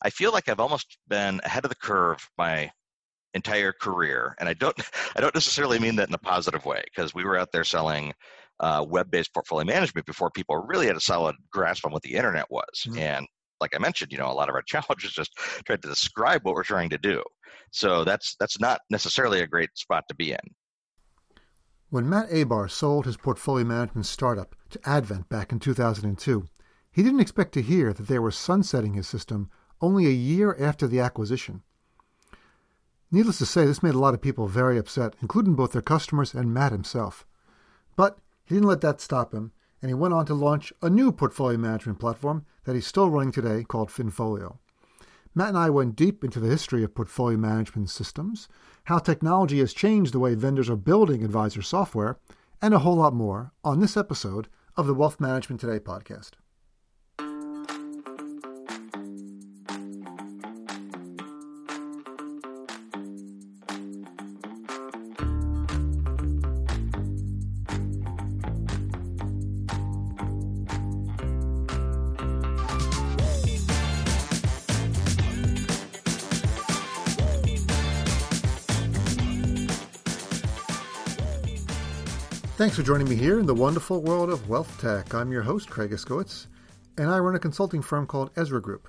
I feel like I've almost been ahead of the curve my entire career. And I don't necessarily mean that in a positive way, because we were out there selling web-based portfolio management before people really had a solid grasp on what the internet was. Mm-hmm. And like I mentioned, you know, a lot of our challenges just tried to describe what we're trying to do. So that's not necessarily a great spot to be in. When Matt Abar sold his portfolio management startup to Advent back in 2002, he didn't expect to hear that they were sunsetting his system only a year after the acquisition. Needless to say, this made a lot of people very upset, including both their customers and Matt himself. But he didn't let that stop him, and he went on to launch a new portfolio management platform that he's still running today called Finfolio. Matt and I went deep into the history of portfolio management systems, how technology has changed the way vendors are building advisor software, and a whole lot more on this episode of the Wealth Management Today podcast. Thanks for joining me here in the wonderful world of wealth tech. I'm your host, Craig Iskowitz, and I run a consulting firm called Ezra Group.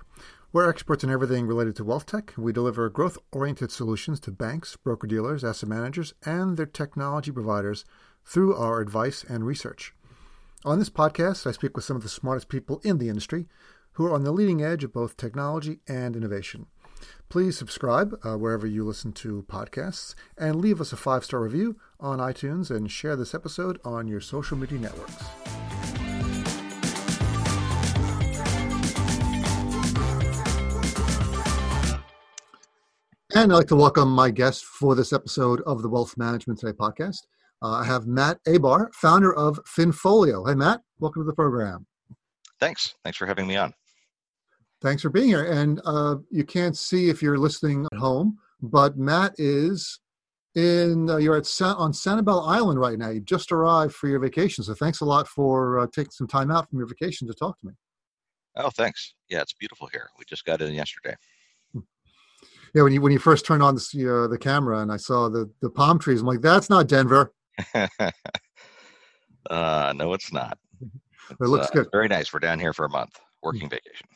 We're experts in everything related to wealth tech. We deliver growth-oriented solutions to banks, broker-dealers, asset managers, and their technology providers through our advice and research. On this podcast, I speak with some of the smartest people in the industry who are on the leading edge of both technology and innovation. Please subscribe wherever you listen to podcasts and leave us a 5-star review on iTunes and share this episode on your social media networks. And I'd like to welcome my guest for this episode of the Wealth Management Today podcast. I have Matt Abar, founder of Finfolio. Hey, Matt, welcome to the program. Thanks. Thanks for having me on. Thanks for being here. And you can't see if you're listening at home, but Matt is on Sanibel Island right now. You just arrived for your vacation. So thanks a lot for taking some time out from your vacation to talk to me. Oh, thanks. Yeah, it's beautiful here. We just got in yesterday. Yeah, when you first turned on this, the camera and I saw the palm trees, I'm like, that's not Denver. No, it's not. It looks good. Very nice. We're down here for a month, working vacation.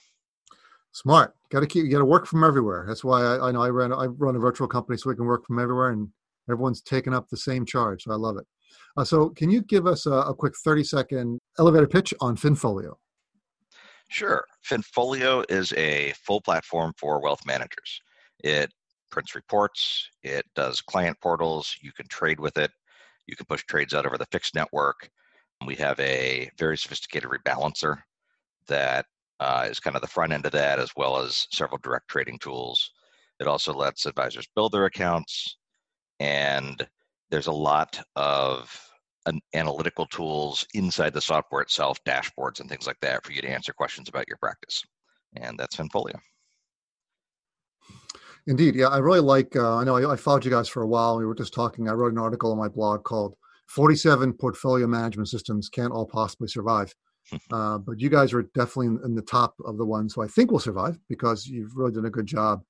Smart. You got to work from everywhere. That's why I know I run a virtual company so we can work from everywhere, and everyone's taking up the same charge. So I love it. So can you give us a quick 30-second elevator pitch on Finfolio? Sure. Finfolio is a full platform for wealth managers. It prints reports. It does client portals. You can trade with it. You can push trades out over the fixed network. We have a very sophisticated rebalancer that is kind of the front end of that, as well as several direct trading tools. It also lets advisors build their accounts, and there's a lot of analytical tools inside the software itself, dashboards and things like that, for you to answer questions about your practice. And that's Finfolio. Indeed. Yeah, I really like, I know I followed you guys for a while. We were just talking. I wrote an article on my blog called 47 Portfolio Management Systems Can't All Possibly Survive. But you guys are definitely in the top of the ones who I think will survive, because you've really done a good job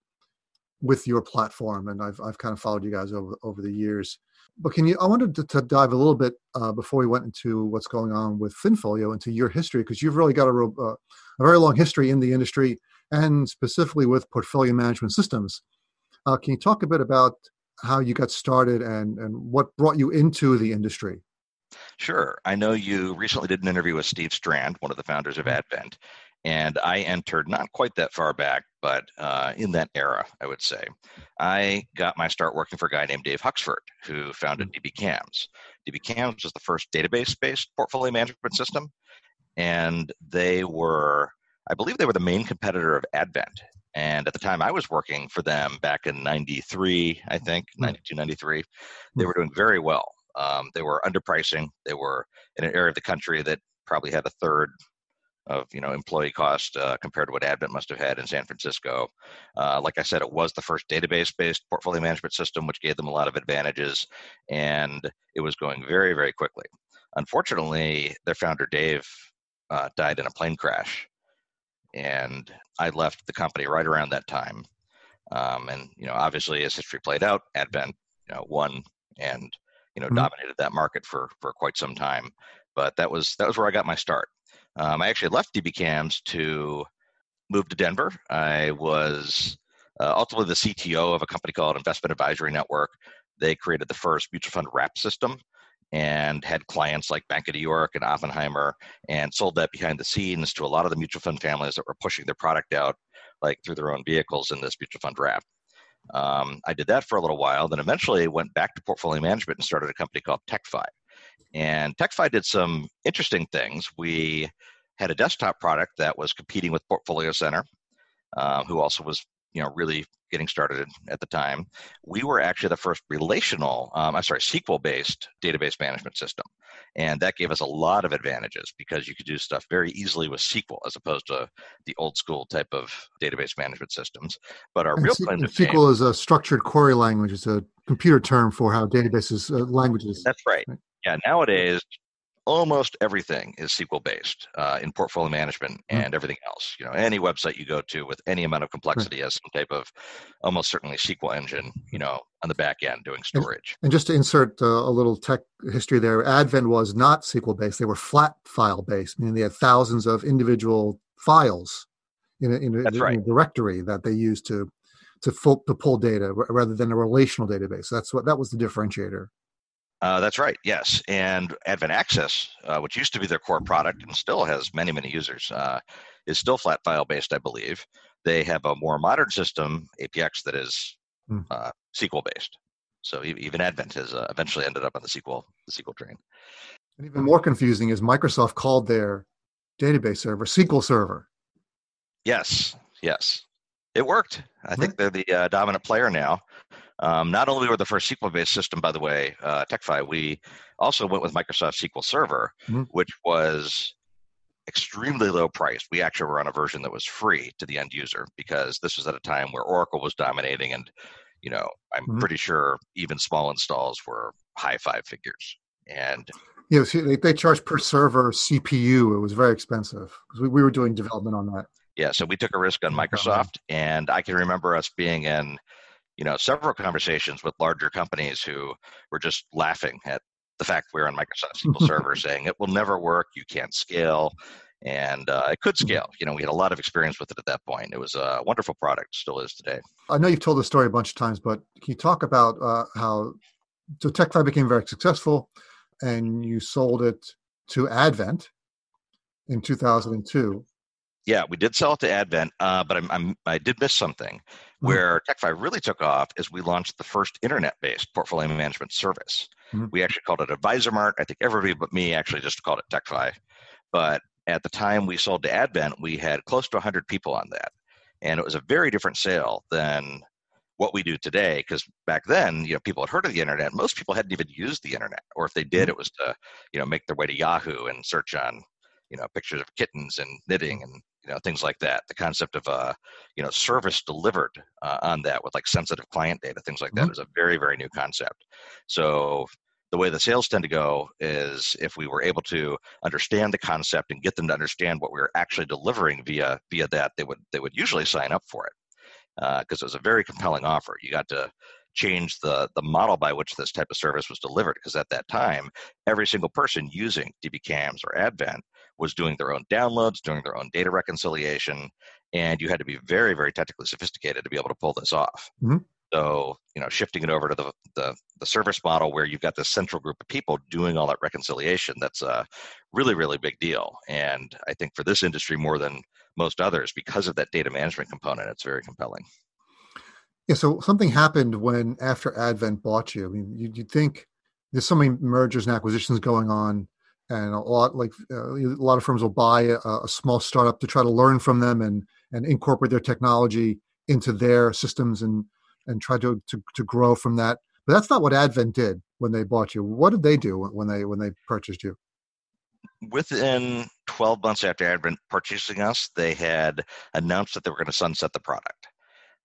with your platform, and I've kind of followed you guys over the years. But I wanted to dive a little bit before we went into what's going on with Finfolio into your history, because you've really got a very long history in the industry, and specifically with portfolio management systems. Can you talk a bit about how you got started and what brought you into the industry? Sure. I know you recently did an interview with Steve Strand, one of the founders of Advent, and I entered not quite that far back, but in that era, I would say. I got my start working for a guy named Dave Huxford, who founded DB-CAMS. DB-CAMS was the first database-based portfolio management system, and they were, I believe they were the main competitor of Advent. And at the time I was working for them back in 93, I think, 92, 93, they were doing very well. They were underpricing. They were in an area of the country that probably had a third of employee cost compared to what Advent must have had in San Francisco. Like I said, it was the first database-based portfolio management system, which gave them a lot of advantages, and it was going very, very quickly. Unfortunately, their founder, Dave, died in a plane crash and I left the company right around that time. And, you know, obviously as history played out, Advent, you know, won and, you know, dominated that market for quite some time. But that was where I got my start. I actually left DB-CAMS to move to Denver. I was ultimately the CTO of a company called Investment Advisory Network. They created the first mutual fund wrap system and had clients like Bank of New York and Oppenheimer, and sold that behind the scenes to a lot of the mutual fund families that were pushing their product out, like through their own vehicles in this mutual fund wrap. I did that for a little while, then eventually went back to portfolio management and started a company called TechFi. And TechFi did some interesting things. We had a desktop product that was competing with Portfolio Center, who also was, you know, really getting started at the time. We were actually the first SQL-based database management system. And that gave us a lot of advantages because you could do stuff very easily with SQL as opposed to the old school type of database management systems. But our real plan is SQL is a structured query language. It's a computer term for how databases, languages. That's right. Yeah, nowadays, almost everything is SQL-based in portfolio management and everything else. You know, any website you go to with any amount of complexity has some type of almost certainly SQL engine, you know, on the back end doing storage. And just to insert a little tech history there, Advent was not SQL-based. They were flat file-based, meaning they had thousands of individual files in a directory that they used to pull data rather than a relational database. That was the differentiator. That's right, yes. And Advent Access, which used to be their core product and still has many, many users, is still flat file based, I believe. They have a more modern system, APX, that is SQL based. So even Advent has eventually ended up on the SQL train. And even more confusing is Microsoft called their database server SQL Server. Yes. It worked. I think they're the dominant player now. Not only were the first SQL-based system, by the way, TechFi, we also went with Microsoft SQL Server, which was extremely low priced. We actually were on a version that was free to the end user because this was at a time where Oracle was dominating, and you know, I'm pretty sure even small installs were high five figures. And yes, they charged per server CPU. It was very expensive because we were doing development on that. Yeah, so we took a risk on Microsoft, and I can remember us being in, you know, several conversations with larger companies who were just laughing at the fact we were on Microsoft SQL Server, saying it will never work, you can't scale, and it could scale. You know, we had a lot of experience with it at that point. It was a wonderful product, still is today. I know you've told the story a bunch of times, but can you talk about how TechFi became very successful, and you sold it to Advent in 2002. Yeah, we did sell it to Advent, but I did miss something. Where TechFi really took off is we launched the first internet-based portfolio management service. We actually called it AdvisorMart. I think everybody but me actually just called it TechFi. But at the time we sold to Advent, we had close to 100 people on that. And it was a very different sale than what we do today, because back then, you know, people had heard of the internet. Most people hadn't even used the internet, or if they did, it was to, you know, make their way to Yahoo and search on, you know, pictures of kittens and knitting and, you know, things like that. The concept of, you know, service delivered on that with like sensitive client data, things like that, is a very, very new concept. So the way the sales tend to go is if we were able to understand the concept and get them to understand what we were actually delivering via that, they would usually sign up for it because it was a very compelling offer. You got to change the model by which this type of service was delivered, because at that time, every single person using DB-CAMS or Advent was doing their own downloads, doing their own data reconciliation, and you had to be very, very technically sophisticated to be able to pull this off. So, you know, shifting it over to the service model where you've got this central group of people doing all that reconciliation, that's a really, really big deal. And I think for this industry more than most others, because of that data management component, it's very compelling. Yeah, so something happened when after Advent bought you. I mean, you'd think there's so many mergers and acquisitions going on, and a lot of firms will buy a small startup to try to learn from them and incorporate their technology into their systems and try to grow from that. But that's not what Advent did when they bought you. What did they do when they purchased you? Within 12 months after Advent purchasing us, they had announced that they were going to sunset the product.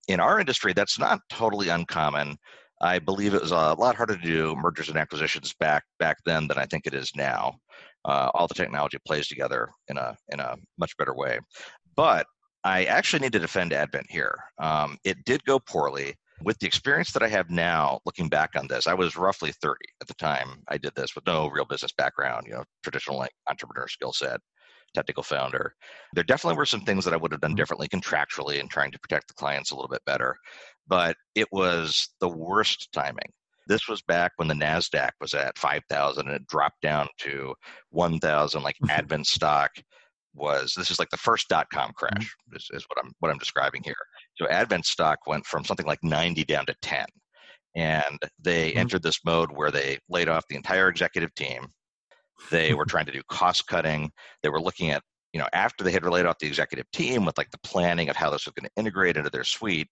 In our industry, that's not totally uncommon. I believe it was a lot harder to do mergers and acquisitions back then than I think it is now. All the technology plays together in a much better way. But I actually need to defend Advent here. It did go poorly. With the experience that I have now, looking back on this, I was roughly 30 at the time I did this with no real business background, you know, traditional like entrepreneur skill set, technical founder. There definitely were some things that I would have done differently contractually and trying to protect the clients a little bit better, but it was the worst timing. This was back when the NASDAQ was at 5,000 and it dropped down to 1,000, like Advent stock. This is like the first .com crash is what I'm describing here. So Advent stock went from something like 90 down to 10, and they entered this mode where they laid off the entire executive team. They were trying to do cost cutting. They were looking at, you know, after they had laid off the executive team with like the planning of how this was going to integrate into their suite,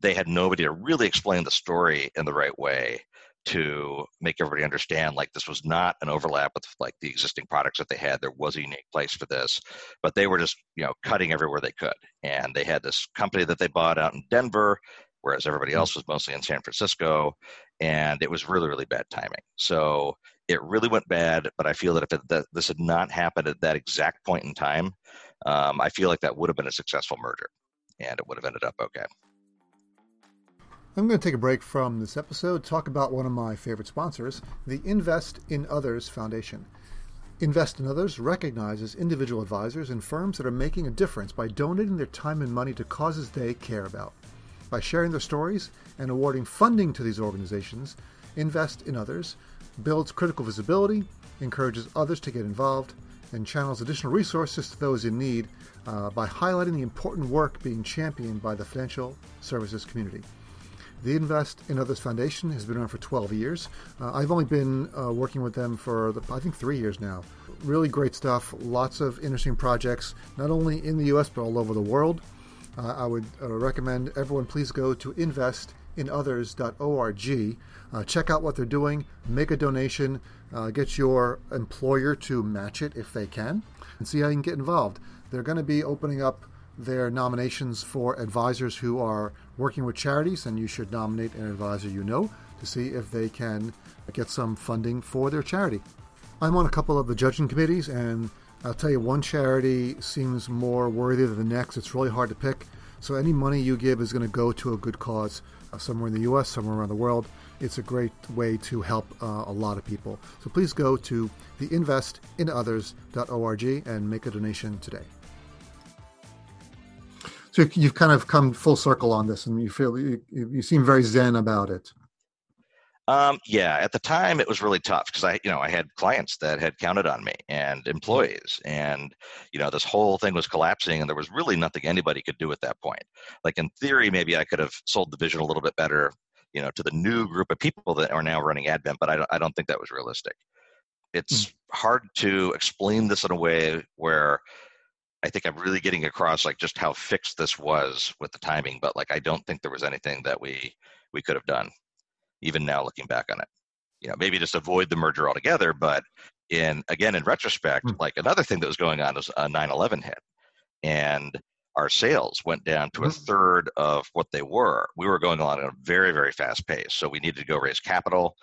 they had nobody to really explain the story in the right way to make everybody understand, like, this was not an overlap with like the existing products that they had. There was a unique place for this, but they were just, you know, cutting everywhere they could. And they had this company that they bought out in Denver, whereas everybody else was mostly in San Francisco. And it was really, really bad timing. So it really went bad, but I feel that if this had not happened at that exact point in time, I feel like that would have been a successful merger and it would have ended up okay. I'm going to take a break from this episode, talk about one of my favorite sponsors, the Invest in Others Foundation. Invest in Others recognizes individual advisors and firms that are making a difference by donating their time and money to causes they care about. By sharing their stories and awarding funding to these organizations, Invest in Others builds critical visibility, encourages others to get involved, and channels additional resources to those in need by highlighting the important work being championed by the financial services community. The Invest in Others Foundation has been around for 12 years. I've only been working with them for, I think, 3 years now. Really great stuff, lots of interesting projects, not only in the U.S., but all over the world. I would recommend everyone please go to investinothers.org. Check out what they're doing, make a donation, get your employer to match it if they can, and see how you can get involved. They're going to be opening up their nominations for advisors who are working with charities, and you should nominate an advisor you know to see if they can get some funding for their charity. I'm on a couple of the judging committees, and I'll tell you, one charity seems more worthy than the next. It's really hard to pick, so any money you give is going to go to a good cause somewhere in the U.S., somewhere around the world. It's a great way to help a lot of people. So please go to the investinothers.org and make a donation today. So you've kind of come full circle on this, and you seem very zen about it. Yeah, at the time it was really tough because I had clients that had counted on me and employees, and this whole thing was collapsing, and there was really nothing anybody could do at that point. Like, in theory, maybe I could have sold the vision a little bit better, to the new group of people that are now running Advent, but I don't think that was realistic. It's hard to explain this in a way where I think I'm really getting across like just how fixed this was with the timing, but like I don't think there was anything that we could have done, even now looking back on it. Maybe just avoid the merger altogether, but in retrospect, like another thing that was going on was a 9/11 hit, and our sales went down to a third of what they were. We were going along at a very, very fast pace, so we needed to go raise capital.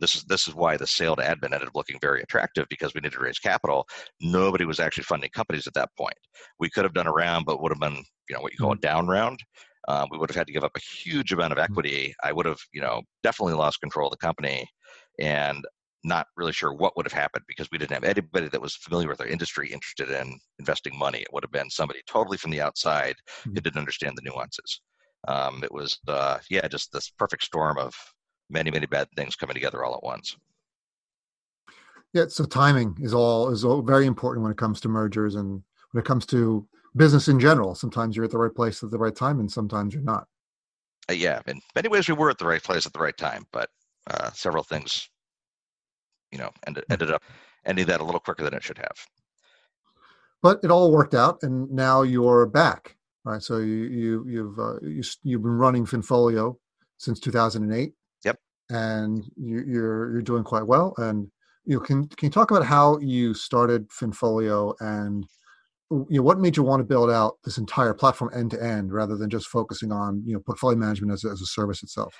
This is why the sale to Advent ended up looking very attractive, because we needed to raise capital. Nobody was actually funding companies at that point. We could have done a round, but would have been, what you call a down round. We would have had to give up a huge amount of equity. I would have, definitely lost control of the company, and not really sure what would have happened because we didn't have anybody that was familiar with our industry interested in investing money. It would have been somebody totally from the outside who didn't understand the nuances. It was, just this perfect storm of many, many bad things coming together all at once. Yeah, so timing is all very important when it comes to mergers and when it comes to business in general. Sometimes you're at the right place at the right time, and sometimes you're not. Yeah, in many ways we were at the right place at the right time, but several things ended up ending that a little quicker than it should have. But it all worked out, and now you're back, right? So you've been running Finfolio since 2008. Yep. And you're doing quite well. And can you talk about how you started Finfolio and what made you want to build out this entire platform end to end rather than just focusing on portfolio management as a service itself?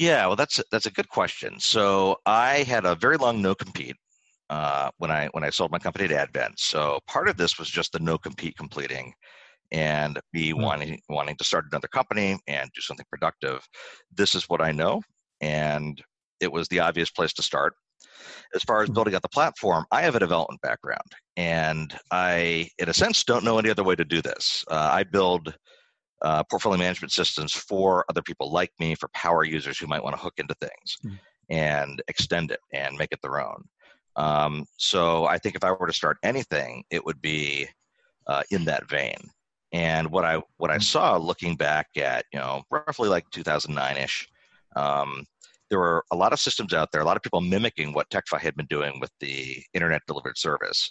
Yeah, well, that's a good question. So I had a very long no compete when I sold my company to Advent. So part of this was just the no compete completing, and B, wanting to start another company and do something productive. This is what I know, and it was the obvious place to start. As far as building out the platform, I have a development background, and I, in a sense, don't know any other way to do this. I build portfolio management systems for other people like me, for power users who might want to hook into things and extend it and make it their own. So I think if I were to start anything, it would be in that vein. And what I saw looking back at, roughly like 2009-ish, there were a lot of systems out there, a lot of people mimicking what TechFi had been doing with the internet delivered service.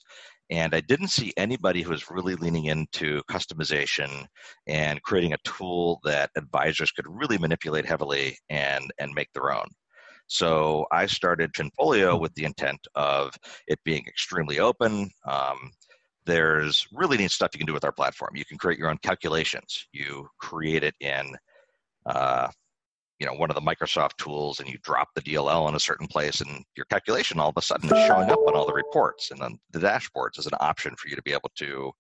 And I didn't see anybody who was really leaning into customization and creating a tool that advisors could really manipulate heavily and make their own. So I started Finfolio with the intent of it being extremely open. There's really neat stuff you can do with our platform. You can create your own calculations. You create it in one of the Microsoft tools, and you drop the DLL in a certain place, and your calculation all of a sudden is showing up on all the reports and on the dashboards as an option for you to be able to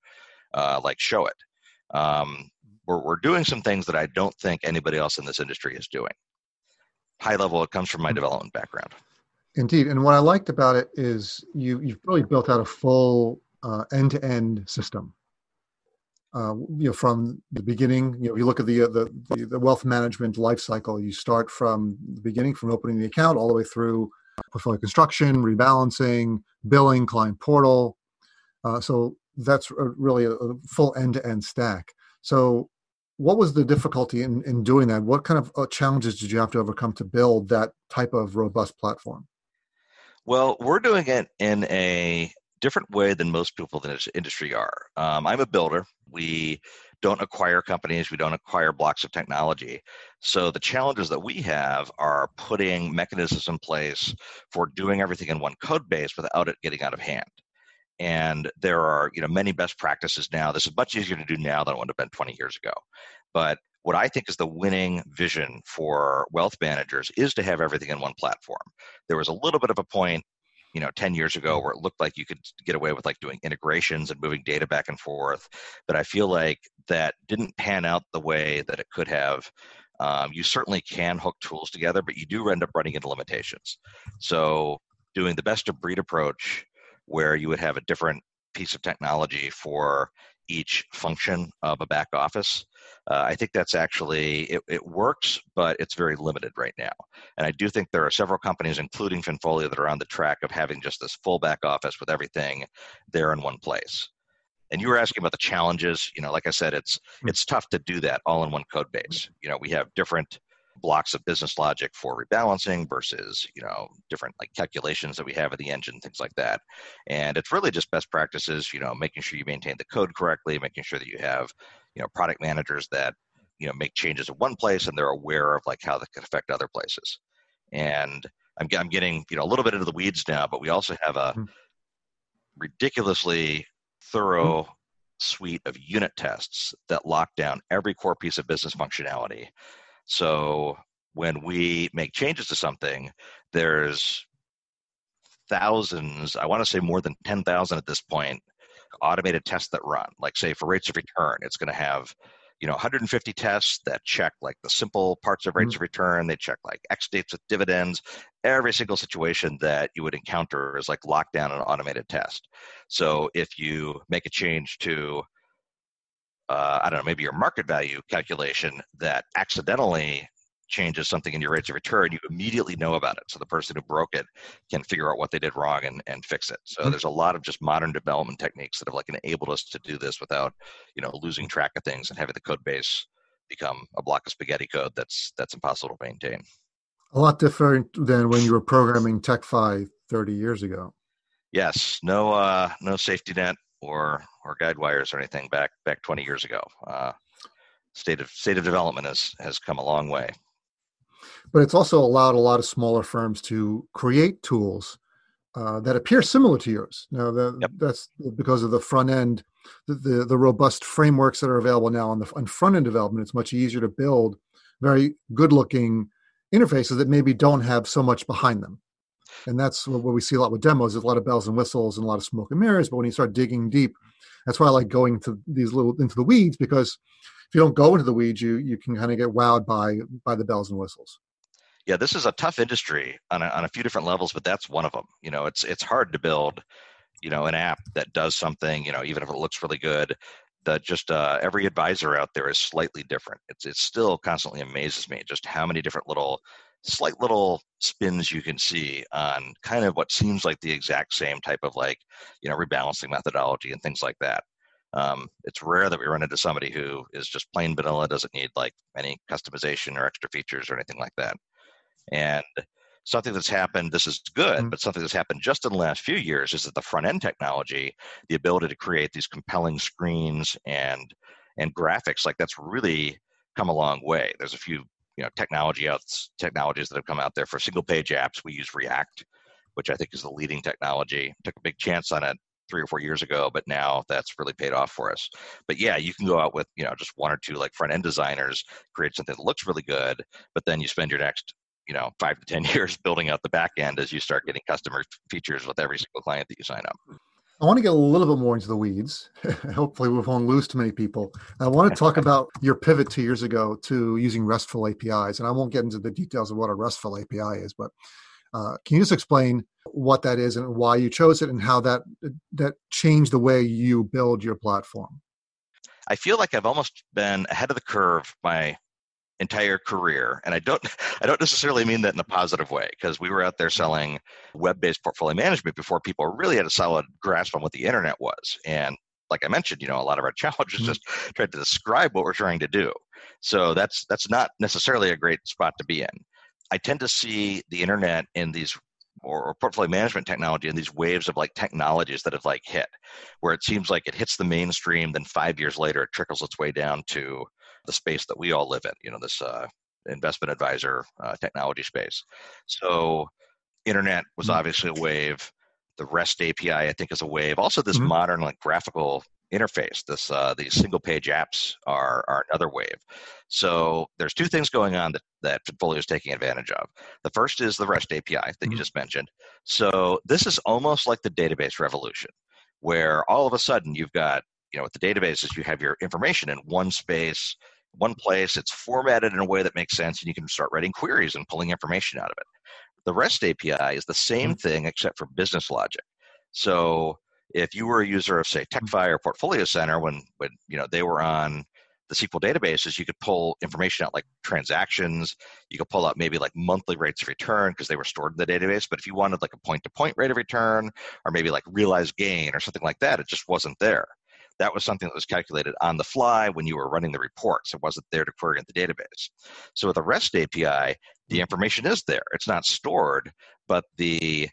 show it. We're doing some things that I don't think anybody else in this industry is doing. High level, it comes from my development background. Indeed, and what I liked about it is you've really built out a full end-to-end system. From the beginning, if you look at the wealth management lifecycle, you start from the beginning, from opening the account all the way through portfolio construction, rebalancing, billing, client portal. So that's really a full end-to-end stack. So what was the difficulty in doing that? What kind of challenges did you have to overcome to build that type of robust platform? Well, we're doing it in a different way than most people in this industry are. I'm a builder. We don't acquire companies. We don't acquire blocks of technology. So the challenges that we have are putting mechanisms in place for doing everything in one code base without it getting out of hand. And there are many best practices now. This is much easier to do now than it would have been 20 years ago. But what I think is the winning vision for wealth managers is to have everything in one platform. There was a little bit of a point 10 years ago where it looked like you could get away with doing integrations and moving data back and forth. But I feel like that didn't pan out the way that it could have. You certainly can hook tools together, but you do end up running into limitations. So doing the best of breed approach where you would have a different piece of technology for each function of a back office, I think that's actually, it works, but it's very limited right now. And I do think there are several companies, including Finfolio, that are on the track of having just this full back office with everything there in one place. And you were asking about the challenges. Like I said, it's tough to do that all in one code base. We have different blocks of business logic for rebalancing versus, different calculations that we have in the engine, things like that. And it's really just best practices, making sure you maintain the code correctly, making sure that you have, product managers that, make changes in one place and they're aware of how that could affect other places. And I'm getting, a little bit into the weeds now, but we also have a ridiculously thorough suite of unit tests that lock down every core piece of business functionality. So when we make changes to something, there's thousands, I want to say more than 10,000 at this point, automated tests that run. Like say for rates of return, it's going to have, 150 tests that check the simple parts of rates of return. They check X dates with dividends. Every single situation that you would encounter is locked down in an automated test. So if you make a change to maybe your market value calculation that accidentally changes something in your rates of return, you immediately know about it. So the person who broke it can figure out what they did wrong and fix it. So there's a lot of just modern development techniques that have enabled us to do this without, losing track of things and having the code base become a block of spaghetti code that's impossible to maintain. A lot different than when you were programming TechFi 30 years ago. Yes, no safety net or guide wires or anything back 20 years ago. State of development has come a long way. But it's also allowed a lot of smaller firms to create tools that appear similar to yours. Now that's because of the front end, the robust frameworks that are available now on front end development. It's much easier to build very good looking interfaces that maybe don't have so much behind them. And that's what we see a lot with demos. There's a lot of bells and whistles and a lot of smoke and mirrors. But when you start digging deep, That's why I like going to these little into the weeds, because if you don't go into the weeds, you can kind of get wowed by the bells and whistles. Yeah, this is a tough industry on a few different levels, but that's one of them. You know, it's hard to build, you know, an app that does something, you know, even if it looks really good. That just every advisor out there is slightly different. It still constantly amazes me just how many different little spins you can see on kind of what seems like the exact same type of, like, you know, rebalancing methodology and things like that. It's rare that we run into somebody who is just plain vanilla, doesn't need like any customization or extra features or anything like that. And something that's happened, this is good, but something that's happened just in the last few years is that the front end technology, the ability to create these compelling screens and graphics, like, that's really come a long way. There's a few, you know, technologies that have come out there for single page apps. We use React, which I think is the leading technology. Took a big chance on it 3 or 4 years ago, but now that's really paid off for us. But yeah, you can go out with, you know, just one or two like front end designers, create something that looks really good, but then you spend your next, you know, 5 to 10 years building out the back end as you start getting customer features with every single client that you sign up. I want to get a little bit more into the weeds. Hopefully we won't lose too many people. I want to talk about your pivot 2 years ago to using RESTful APIs, and I won't get into the details of what a RESTful API is, but can you just explain what that is and why you chose it and how that changed the way you build your platform? I feel like I've almost been ahead of the curve my entire career. And I don't necessarily mean that in a positive way, because we were out there selling web-based portfolio management before people really had a solid grasp on what the internet was. And like I mentioned, you know, a lot of our challenges just tried to describe what we're trying to do. So that's not necessarily a great spot to be in. I tend to see the internet in these, or portfolio management technology, and these waves of like technologies that have like hit, where it seems like it hits the mainstream, then 5 years later it trickles its way down to the space that we all live in, you know, this investment advisor technology space. So internet was obviously a wave. The REST API, I think, is a wave. Also this modern like graphical interface, this these single page apps are another wave. So there's two things going on that Finfolio is taking advantage of. The first is the REST API that you just mentioned. So this is almost like the database revolution, where all of a sudden you've got, you know, with the databases, you have your information in one space, one place. It's formatted in a way that makes sense, and you can start writing queries and pulling information out of it. The REST API is the same thing except for business logic. So if you were a user of, say, TechFi or Portfolio Center, when you know they were on the SQL databases, you could pull information out like transactions. You could pull out maybe like monthly rates of return because they were stored in the database. But if you wanted like a point-to-point rate of return, or maybe like realized gain or something like that, it just wasn't there. That was something that was calculated on the fly when you were running the reports. It wasn't there to query in the database. So with the REST API, the information is there. It's not stored, but the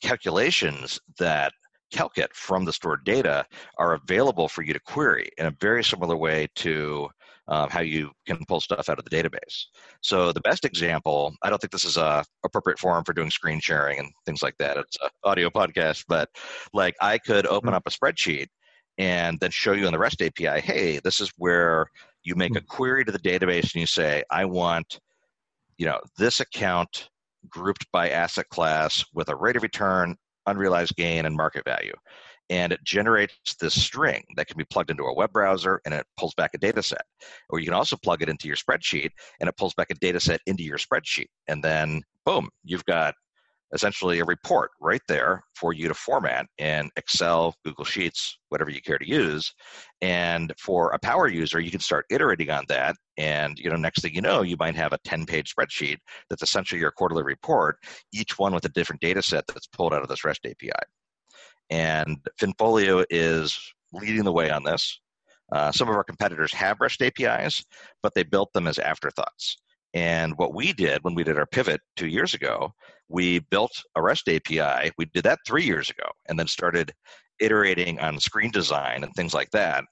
calculations that calculate from the stored data are available for you to query in a very similar way to how you can pull stuff out of the database. So the best example, I don't think this is an appropriate forum for doing screen sharing and things like that. It's an audio podcast, but like I could open up a spreadsheet and then show you in the REST API, hey, this is where you make a query to the database and you say, I want, you know, this account grouped by asset class with a rate of return, unrealized gain, and market value. And it generates this string that can be plugged into a web browser and it pulls back a data set. Or you can also plug it into your spreadsheet and it pulls back a data set into your spreadsheet. And then, boom, you've got essentially a report right there for you to format in Excel, Google Sheets, whatever you care to use. And for a power user, you can start iterating on that. And, you know, next thing you know, you might have a 10-page spreadsheet that's essentially your quarterly report, each one with a different data set that's pulled out of this REST API. And Finfolio is leading the way on this. Some of our competitors have REST APIs, but they built them as afterthoughts. And what we did when we did our pivot 2 years ago, we built a REST API. We did that 3 years ago and then started iterating on screen design and things like that,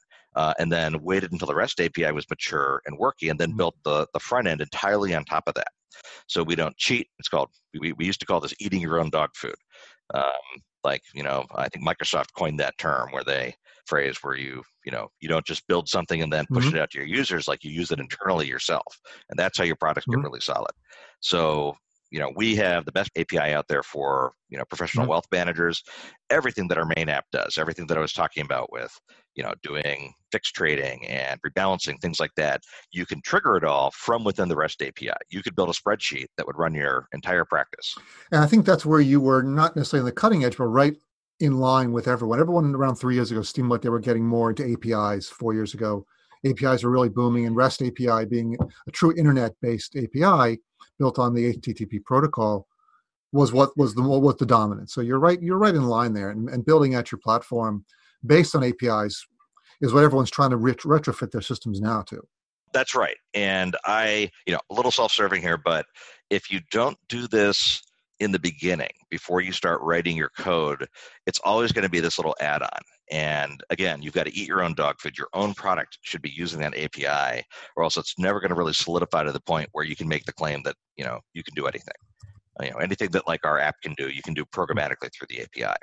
and then waited until the REST API was mature and working, and then built the front end entirely on top of that. So we don't cheat. It's called, we used to call this eating your own dog food. Like, you know, I think Microsoft coined that term, where you don't just build something and then push it out to your users, like you use it internally yourself. And that's how your products get really solid. So you know, we have the best API out there for, you know, professional mm-hmm. wealth managers, everything that our main app does, everything that I was talking about with, you know, doing fixed trading and rebalancing, things like that. You can trigger it all from within the REST API. You could build a spreadsheet that would run your entire practice. And I think that's where you were not necessarily on the cutting edge, but right in line with everyone. Everyone around 3 years ago seemed like they were getting more into APIs. 4 years ago, APIs were really booming, and REST API being a true internet-based API built on the HTTP protocol was what was the dominant. So you're right in line there, and building out your platform based on APIs is what everyone's trying to retrofit their systems now to. That's right. And I, you know, a little self-serving here, but if you don't do this in the beginning, before you start writing your code, it's always going to be this little add-on. And again, you've got to eat your own dog food. Your own product should be using that API, or else it's never going to really solidify to the point where you can make the claim that, you know, you can do anything. You know, anything that like our app can do, you can do programmatically through the API.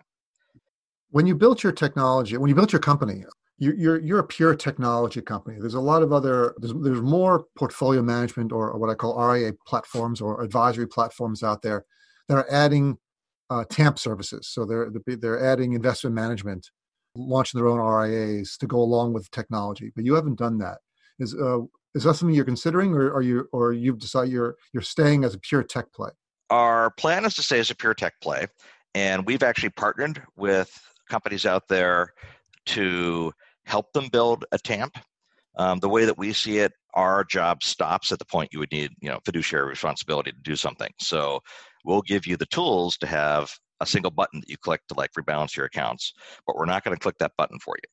When you built your technology, when you built your company, you're a pure technology company. There's a lot of other, there's more portfolio management or what I call RIA platforms or advisory platforms out there that are adding TAMP services. So they're adding investment management, launching their own RIAs to go along with technology. But you haven't done that. Is that something you're considering, or you've decided you're staying as a pure tech play? Our plan is to stay as a pure tech play, and we've actually partnered with companies out there to help them build a TAMP. The way that we see it, our job stops at the point you would need, you know, fiduciary responsibility to do something. So we'll give you the tools to have a single button that you click to like rebalance your accounts, but we're not going to click that button for you.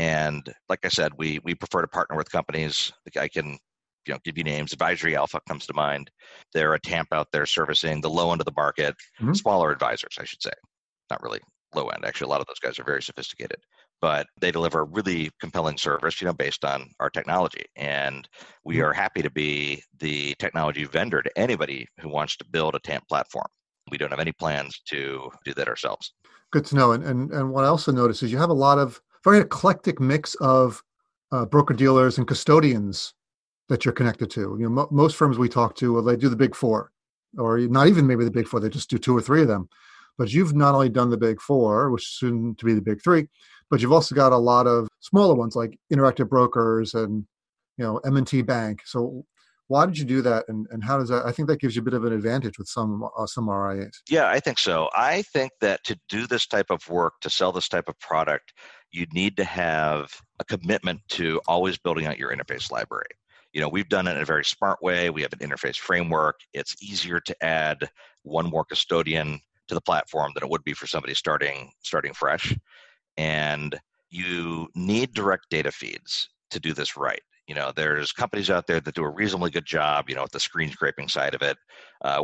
And like I said, we prefer to partner with companies. I can, you know, give you names. Advisory Alpha comes to mind. They're a TAMP out there servicing the low end of the market, mm-hmm. smaller advisors, I should say. Not really low end. Actually, a lot of those guys are very sophisticated, but they deliver a really compelling service, you know, based on our technology. And we are happy to be the technology vendor to anybody who wants to build a TAMP platform. We don't have any plans to do that ourselves. Good to know. And what I also noticed is you have a lot of very eclectic mix of broker-dealers and custodians that you're connected to. You know, most firms we talk to, well, they do the big four, or not even maybe the big four, they just do two or three of them. But you've not only done the big four, which is soon to be the big three, but you've also got a lot of smaller ones like Interactive Brokers and, you know, M&T Bank. So why did you do that, and how does that? I think that gives you a bit of an advantage with some RIAs. Yeah, I think so. I think that to do this type of work, to sell this type of product, you need to have a commitment to always building out your interface library. You know, we've done it in a very smart way. We have an interface framework. It's easier to add one more custodian to the platform than it would be for somebody starting fresh. And you need direct data feeds to do this right. You know, there's companies out there that do a reasonably good job, you know, with the screen scraping side of it.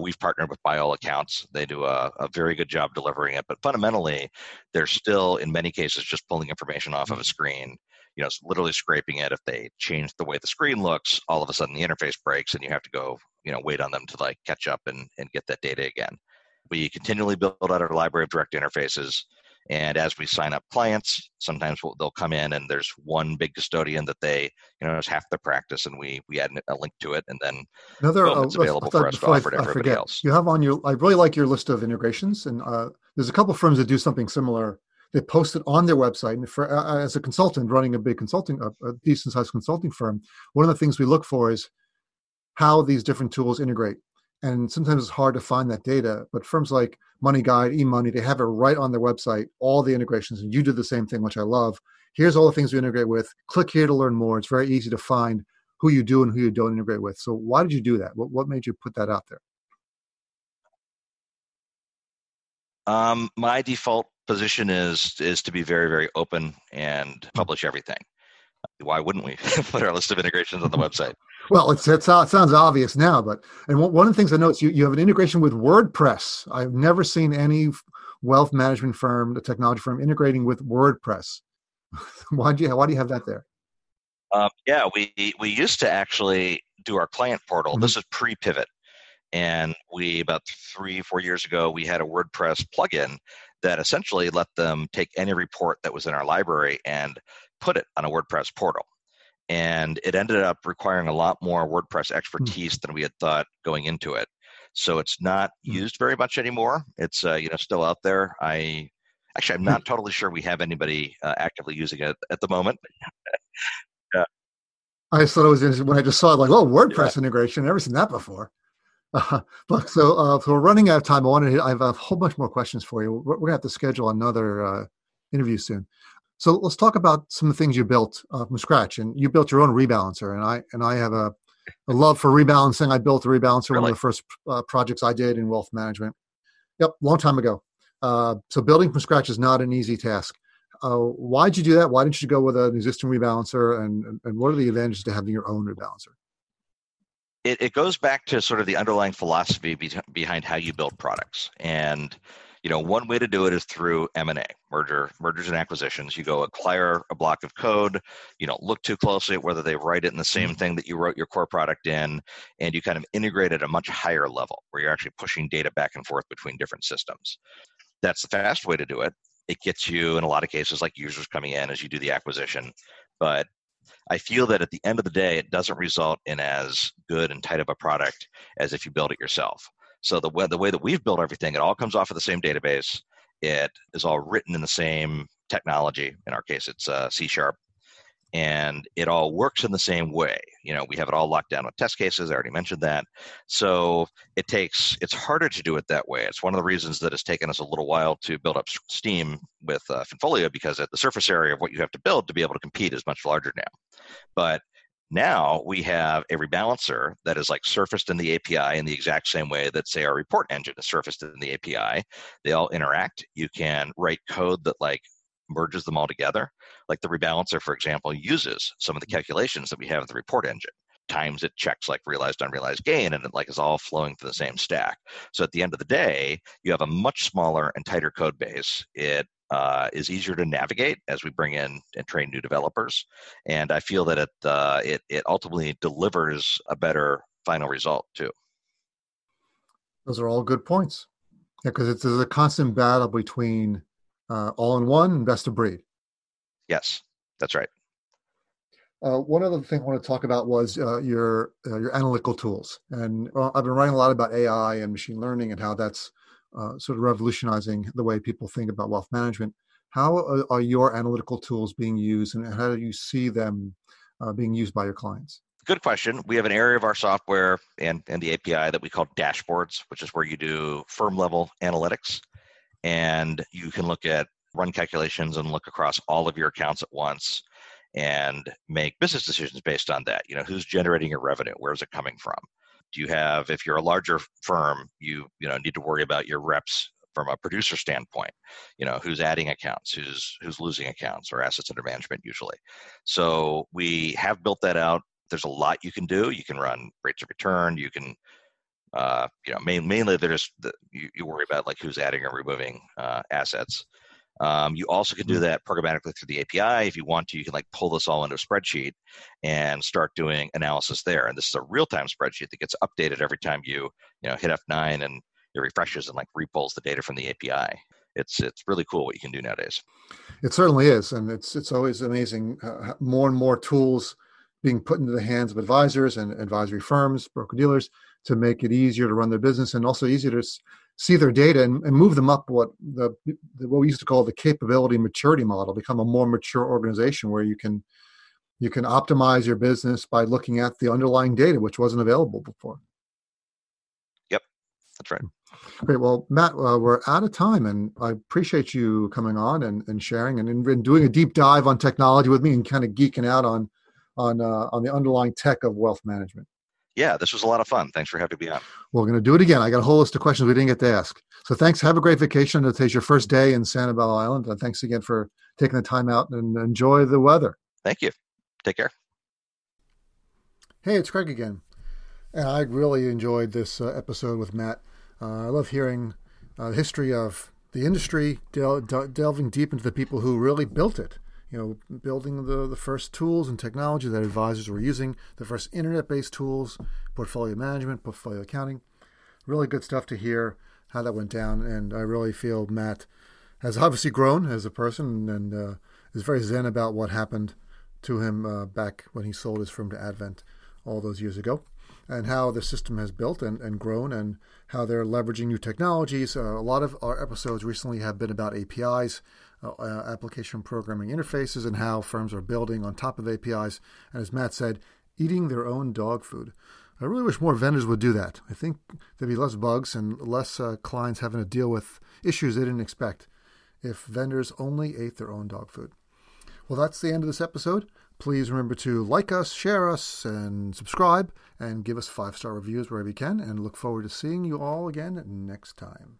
We've partnered with By All Accounts. They do a very good job delivering it. But fundamentally, they're still, in many cases, just pulling information off of a screen, you know, literally scraping it. If they change the way the screen looks, all of a sudden the interface breaks and you have to go, you know, wait on them to like catch up and get that data again. We continually build out our library of direct interfaces. And as we sign up clients, sometimes they'll come in and there's one big custodian that they, you know, is half the practice, and we add a link to it, and then it's available for us to offer to everybody else. You have on your, I really like your list of integrations, and there's a couple of firms that do something similar. They post it on their website, and for as a consultant running a big consulting, a decent sized consulting firm, one of the things we look for is how these different tools integrate. And sometimes it's hard to find that data, but firms like Money Guide, eMoney, they have it right on their website, all the integrations, and you do the same thing, which I love. Here's all the things we integrate with. Click here to learn more. It's very easy to find who you do and who you don't integrate with. So why did you do that? What made you put that out there? My default position is to be very, very open and publish everything. Why wouldn't we put our list of integrations on the website? Well, it sounds obvious now, but one of the things I noticed, you have an integration with WordPress. I've never seen any wealth management firm, a technology firm, integrating with WordPress. Why do you have that there? Yeah, we used to actually do our client portal. Mm-hmm. This is pre-pivot, and we about 3-4 years ago we had a WordPress plugin that essentially let them take any report that was in our library and put it on a WordPress portal. And it ended up requiring a lot more WordPress expertise than we had thought going into it. So it's not used very much anymore. It's still out there. I'm not totally sure we have anybody actively using it at the moment. Yeah. I just thought it was interesting when I just saw it, like, oh, WordPress integration. I've never seen that before. Look, so we're running out of time. I have a whole bunch more questions for you. We're going to have to schedule another interview soon. So let's talk about some of the things you built from scratch. And you built your own rebalancer, and I have a love for rebalancing. I built a rebalancer, one of the first projects I did in wealth management. Yep, long time ago. So building from scratch is not an easy task. Why did you do that? Why didn't you go with an existing rebalancer? And what are the advantages to having your own rebalancer? It goes back to sort of the underlying philosophy behind how you build products. And one way to do it is through M&A, mergers and acquisitions. You go acquire a block of code, you don't look too closely at whether they write it in the same thing that you wrote your core product in, and you kind of integrate at a much higher level where you're actually pushing data back and forth between different systems. That's the fast way to do it. It gets you, in a lot of cases, like users coming in as you do the acquisition. But I feel that at the end of the day, it doesn't result in as good and tight of a product as if you build it yourself. So the way that we've built everything, it all comes off of the same database. It is all written in the same technology. In our case, it's C#. And it all works in the same way. We have it all locked down with test cases. I already mentioned that. So it's harder to do it that way. It's one of the reasons that it's taken us a little while to build up steam with Finfolio, because the surface area of what you have to build to be able to compete is much larger now. But now we have a rebalancer that is like surfaced in the API in the exact same way that, say, our report engine is surfaced in the API. They all interact. You can write code that merges them all together. Like the rebalancer, for example, uses some of the calculations that we have in the report engine. Times it checks like realized, unrealized gain, and it is all flowing through the same stack. So at the end of the day, you have a much smaller and tighter code base. It is easier to navigate as we bring in and train new developers. And I feel that it ultimately delivers a better final result too. Those are all good points. Yeah, because there's a constant battle between all-in-one and best-of-breed. Yes, that's right. One other thing I want to talk about was your analytical tools. And I've been writing a lot about AI and machine learning and how that's sort of revolutionizing the way people think about wealth management. How are your analytical tools being used, and how do you see them being used by your clients? Good question. We have an area of our software and the API that we call dashboards, which is where you do firm-level analytics. And you can look at run calculations and look across all of your accounts at once and make business decisions based on that. Who's generating your revenue? Where's it coming from? Do you have, if you're a larger firm, you need to worry about your reps from a producer standpoint. Who's adding accounts, who's losing accounts or assets under management usually. So we have built that out. There's a lot you can do. You can run rates of return. You can mainly there's you worry about who's adding or removing assets. You also can do that programmatically through the API. If you want to, you can pull this all into a spreadsheet and start doing analysis there. And this is a real-time spreadsheet that gets updated every time you hit F9 and it refreshes and repulls the data from the API. It's really cool what you can do nowadays. It certainly is, and it's always amazing. More and more tools being put into the hands of advisors and advisory firms, broker-dealers, to make it easier to run their business and also easier to see their data and move them up what we used to call the capability maturity model, become a more mature organization where you can optimize your business by looking at the underlying data, which wasn't available before. Yep, that's right. Great. Well, Matt, we're out of time, and I appreciate you coming on and sharing and doing a deep dive on technology with me and kind of geeking out on the underlying tech of wealth management. Yeah, this was a lot of fun. Thanks for having me on. We're going to do it again. I got a whole list of questions we didn't get to ask. So thanks. Have a great vacation. Today's your first day in Sanibel Island. And thanks again for taking the time out, and enjoy the weather. Thank you. Take care. Hey, it's Craig again. And I really enjoyed this episode with Matt. I love hearing the history of the industry, delving deep into the people who really built it. Building the first tools and technology that advisors were using, the first internet-based tools, portfolio management, portfolio accounting. Really good stuff to hear how that went down. And I really feel Matt has obviously grown as a person and is very zen about what happened to him back when he sold his firm to Advent all those years ago. and how the system has built and grown and how they're leveraging new technologies. A lot of our episodes recently have been about APIs, application programming interfaces, and how firms are building on top of APIs. And as Matt said, eating their own dog food. I really wish more vendors would do that. I think there'd be less bugs and less clients having to deal with issues they didn't expect if vendors only ate their own dog food. Well, that's the end of this episode. Please remember to like us, share us, and subscribe, and give us 5-star reviews wherever you can, and look forward to seeing you all again next time.